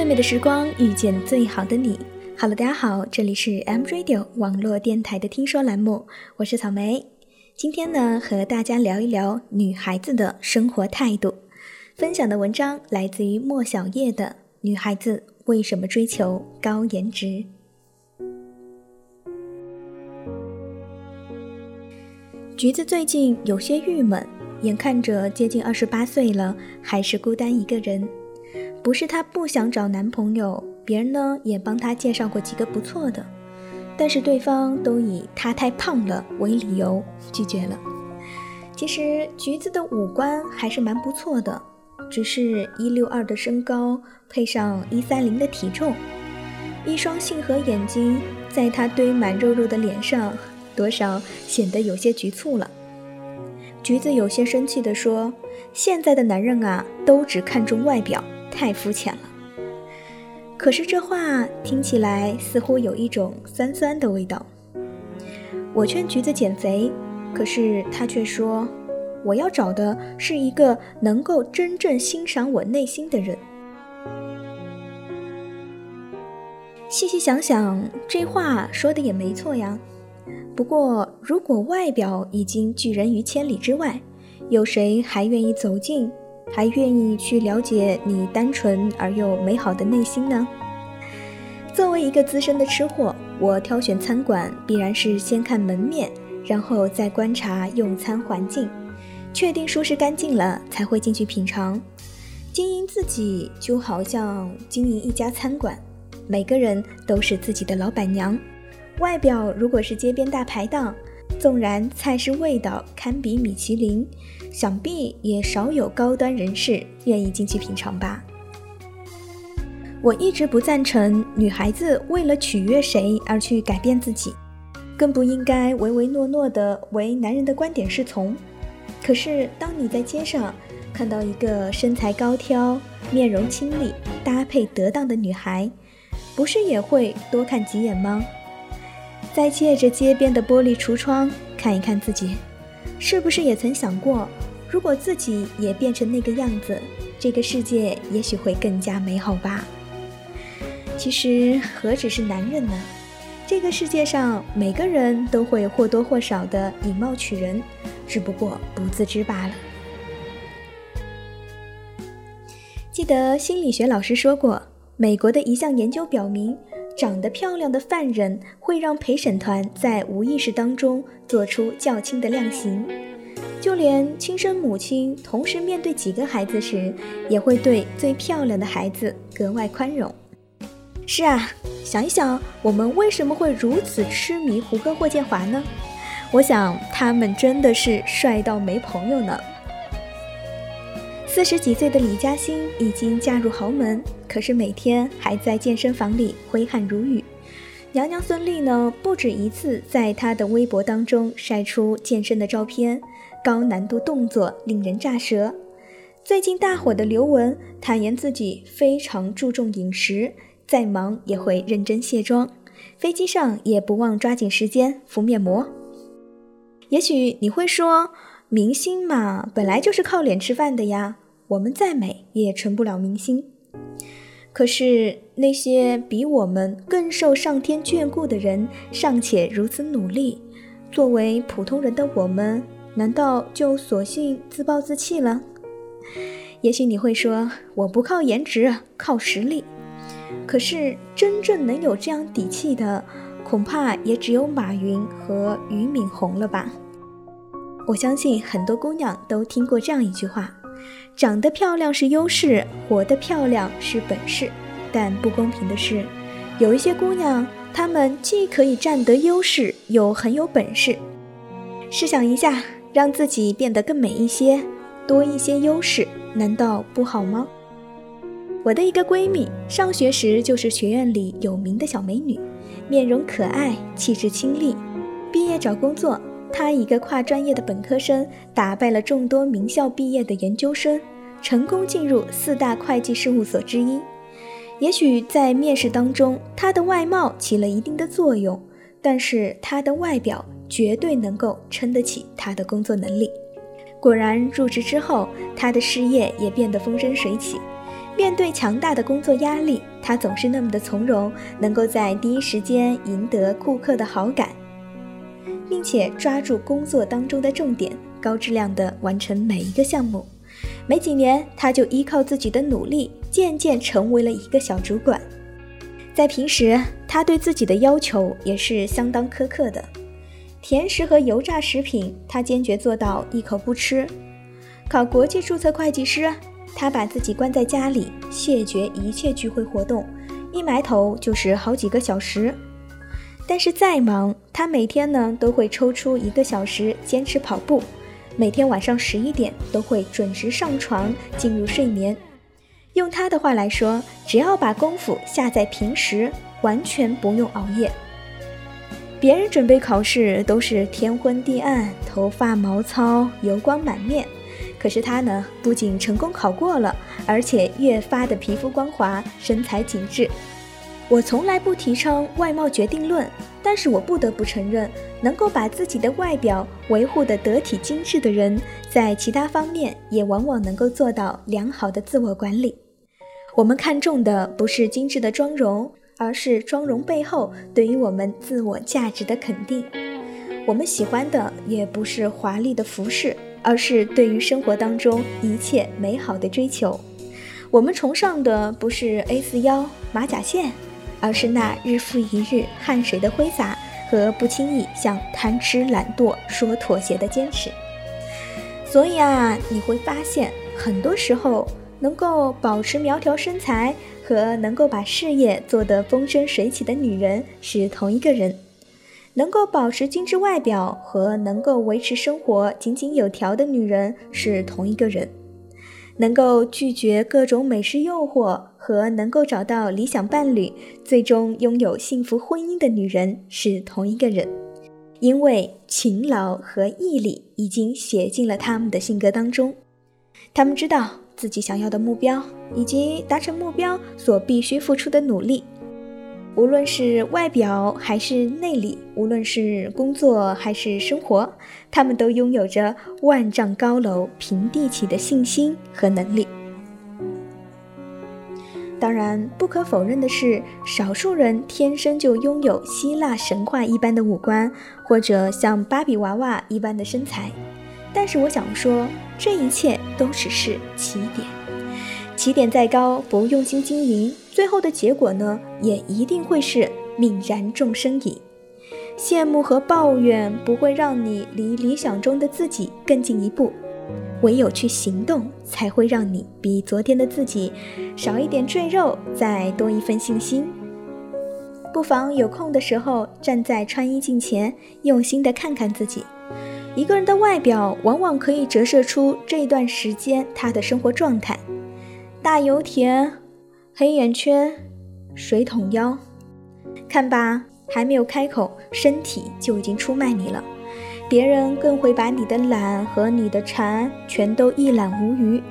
最美的时光遇见最好的你。Hello， 大家好，这里是 M Radio 网络电台的听说栏目，我是草莓。今天呢，和大家聊一聊女孩子的生活态度。分享的文章来自于莫小叶的《女孩子为什么追求高颜值》。橘子最近有些郁闷，眼看着接近28岁了，还是孤单一个人。不是她不想找男朋友，别人呢也帮她介绍过几个不错的，但是对方都以她太胖了为理由拒绝了。其实橘子的五官还是蛮不错的，只是162的身高配上130的体重，一双杏核眼睛在她堆满肉肉的脸上，多少显得有些局促了。橘子有些生气地说，现在的男人啊，都只看重外表，太肤浅了。可是这话听起来似乎有一种酸酸的味道。我劝橘子减肥，可是她却说，我要找的是一个能够真正欣赏我内心的人。细细想想，这话说的也没错呀。不过，如果外表已经拒人于千里之外，有谁还愿意走近，还愿意去了解你单纯而又美好的内心呢？作为一个资深的吃货，我挑选餐馆必然是先看门面，然后再观察用餐环境，确定舒适干净了才会进去品尝。经营自己就好像经营一家餐馆，每个人都是自己的老板娘。外表如果是街边大排档，纵然菜式味道堪比米其林，想必也少有高端人士愿意进去品尝吧。我一直不赞成女孩子为了取悦谁而去改变自己，更不应该唯唯诺诺的为男人的观点是从。可是当你在街上看到一个身材高挑、面容清丽、搭配得当的女孩，不是也会多看几眼吗？再借着街边的玻璃橱窗看一看自己，是不是也曾想过，如果自己也变成那个样子，这个世界也许会更加美好吧？其实何止是男人呢，这个世界上每个人都会或多或少的以貌取人，只不过不自知罢了。记得心理学老师说过，美国的一项研究表明，长得漂亮的犯人会让陪审团在无意识当中做出较轻的量刑，就连亲生母亲同时面对几个孩子时，也会对最漂亮的孩子格外宽容。是啊，想一想，我们为什么会如此痴迷胡歌、霍建华呢？我想他们真的是帅到没朋友呢。40几岁的李嘉欣已经嫁入豪门，可是每天还在健身房里挥汗如雨。娘娘孙俪呢，不止一次在她的微博当中晒出健身的照片，高难度动作令人咋舌。最近大火的刘雯坦言自己非常注重饮食，再忙也会认真卸妆，飞机上也不忘抓紧时间敷面膜。也许你会说，明星嘛，本来就是靠脸吃饭的呀，我们再美也成不了明星。可是那些比我们更受上天眷顾的人尚且如此努力，作为普通人的我们，难道就索性自暴自弃了？也许你会说，我不靠颜值，靠实力。可是真正能有这样底气的，恐怕也只有马云和俞敏洪了吧。我相信很多姑娘都听过这样一句话，长得漂亮是优势，活得漂亮是本事。但不公平的是，有一些姑娘，她们既可以占得优势，又很有本事。试想一下，让自己变得更美一些，多一些优势，难道不好吗？我的一个闺蜜，上学时就是学院里有名的小美女，面容可爱，气质清丽。毕业找工作，她一个跨专业的本科生打败了众多名校毕业的研究生，成功进入4大会计事务所之一。也许在面试当中，她的外貌起了一定的作用，但是她的外表绝对能够撑得起她的工作能力。果然入职之后，她的事业也变得风生水起，面对强大的工作压力，他总是那么的从容，能够在第一时间赢得顾客的好感，并且抓住工作当中的重点，高质量地完成每一个项目。没几年，他就依靠自己的努力，渐渐成为了一个小主管。在平时，他对自己的要求也是相当苛刻的。甜食和油炸食品，他坚决做到一口不吃。考国际注册会计师，他把自己关在家里，谢绝一切聚会活动，一埋头就是好几个小时。但是再忙，他每天呢都会抽出1个小时坚持跑步，每天晚上11点都会准时上床进入睡眠。用他的话来说，只要把功夫下在平时，完全不用熬夜。别人准备考试都是天昏地暗，头发毛糙，油光满面，可是他呢，不仅成功考过了，而且越发的皮肤光滑，身材紧致。我从来不提倡外貌决定论，但是我不得不承认，能够把自己的外表维护得得体精致的人，在其他方面也往往能够做到良好的自我管理。我们看重的不是精致的妆容，而是妆容背后对于我们自我价值的肯定。我们喜欢的也不是华丽的服饰，而是对于生活当中一切美好的追求。我们崇尚的不是 A4 腰、马甲线，而是那日复一日汗水的挥洒和不轻易向贪吃懒惰说妥协的坚持。所以啊，你会发现，很多时候能够保持苗条身材和能够把事业做得风生水起的女人是同一个人。能够保持精致外表和能够维持生活井井有条的女人是同一个人。能够拒绝各种美食诱惑和能够找到理想伴侣，最终拥有幸福婚姻的女人是同一个人。因为勤劳和毅力已经写进了他们的性格当中，他们知道自己想要的目标以及达成目标所必须付出的努力。无论是外表还是内里，无论是工作还是生活，他们都拥有着万丈高楼平地起的信心和能力。当然，不可否认的是，少数人天生就拥有希腊神话一般的五官，或者像芭比娃娃一般的身材。但是我想说，这一切都只是起点。起点再高，不用心经营，最后的结果呢，也一定会是泯然众生矣。羡慕和抱怨不会让你离理想中的自己更进一步，唯有去行动，才会让你比昨天的自己少一点赘肉，再多一份信心。不妨有空的时候，站在穿衣镜前，用心的看看自己。一个人的外表，往往可以折射出这段时间他的生活状态。大油田、黑眼圈、水桶腰，看吧，还没有开口，身体就已经出卖你了。别人更会把你的懒和你的馋全都一览无余。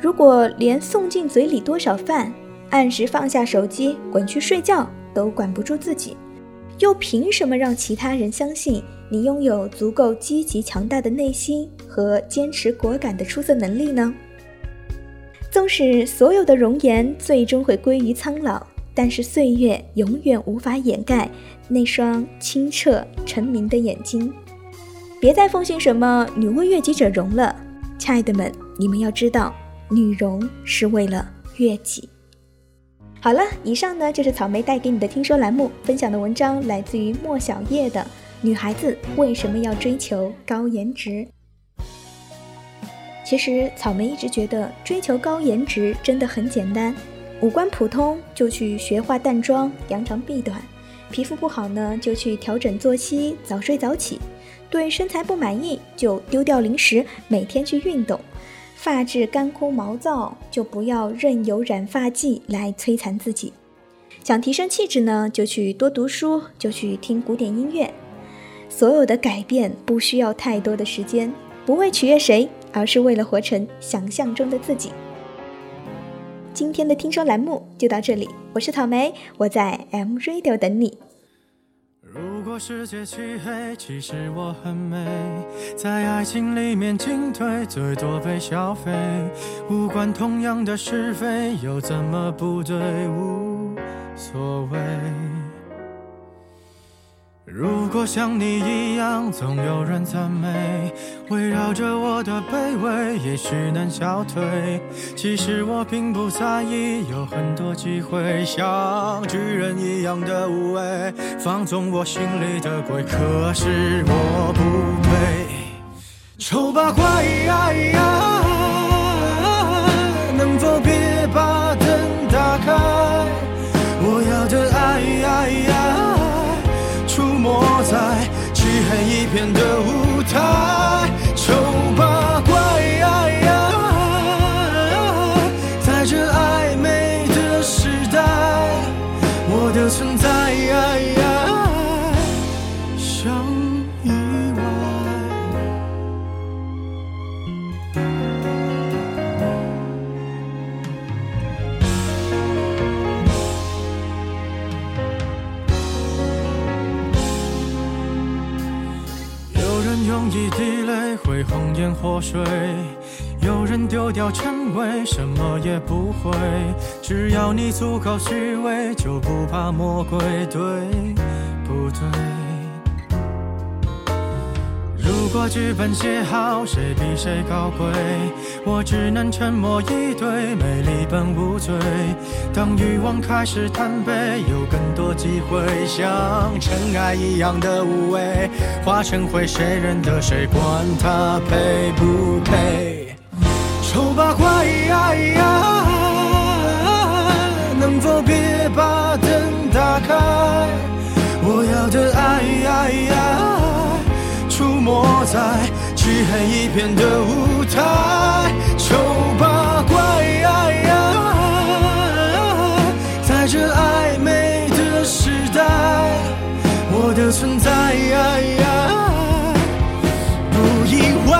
如果连送进嘴里多少饭、按时放下手机滚去睡觉都管不住自己，又凭什么让其他人相信你拥有足够积极强大的内心和坚持果敢的出色能力呢？纵使所有的容颜最终会归于苍老，但是岁月永远无法掩盖那双清澈澄明的眼睛。别再奉信什么女为悦己者容了，亲爱的们，你们要知道，女容是为了悦己。好了，以上呢就是草莓带给你的听说栏目，分享的文章来自于莫小叶的《女孩子为什么要追求高颜值》。其实草莓一直觉得追求高颜值真的很简单，五官普通就去学化淡妆扬长避短，皮肤不好呢就去调整作息早睡早起，对身材不满意就丢掉零食每天去运动，发质干枯毛躁就不要任由染发剂来摧残自己，想提升气质呢就去多读书，就去听古典音乐。所有的改变不需要太多的时间，不为取悦谁，而是为了活成想象中的自己。今天的听说栏目就到这里，我是草莓，我在 M Radio 等你。如果世界漆黑，其实我很美，在爱情里面进退最多被消费，无关同样的是非，又怎么不对，无所谓。如果像你一样总有人赞美，围绕着我的卑微也许能消退，其实我并不在意，有很多机会像巨人一样的无畏，放纵我心里的鬼，可是我不配。丑八怪能否别把灯打开，我要的爱出没在漆黑一片的舞台。丑八怪在这暧昧的时代，我的存在像意用一滴泪会红颜祸水，有人丢掉称谓什么也不会，只要你足够虚伪，就不怕魔鬼，对不对？如果剧本写好，谁比谁高贵，我只能沉默以对，美丽本无罪，当欲望开始贪杯，有更多机会像尘埃一样的无畏，化成灰，谁认得谁，管他配不配。丑八怪能否别把灯打开，我要的爱出没在漆黑一片的舞台。丑八怪在这暧昧的时代，我的存在不意外。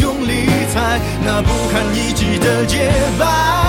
用力踩那不堪一击的洁白。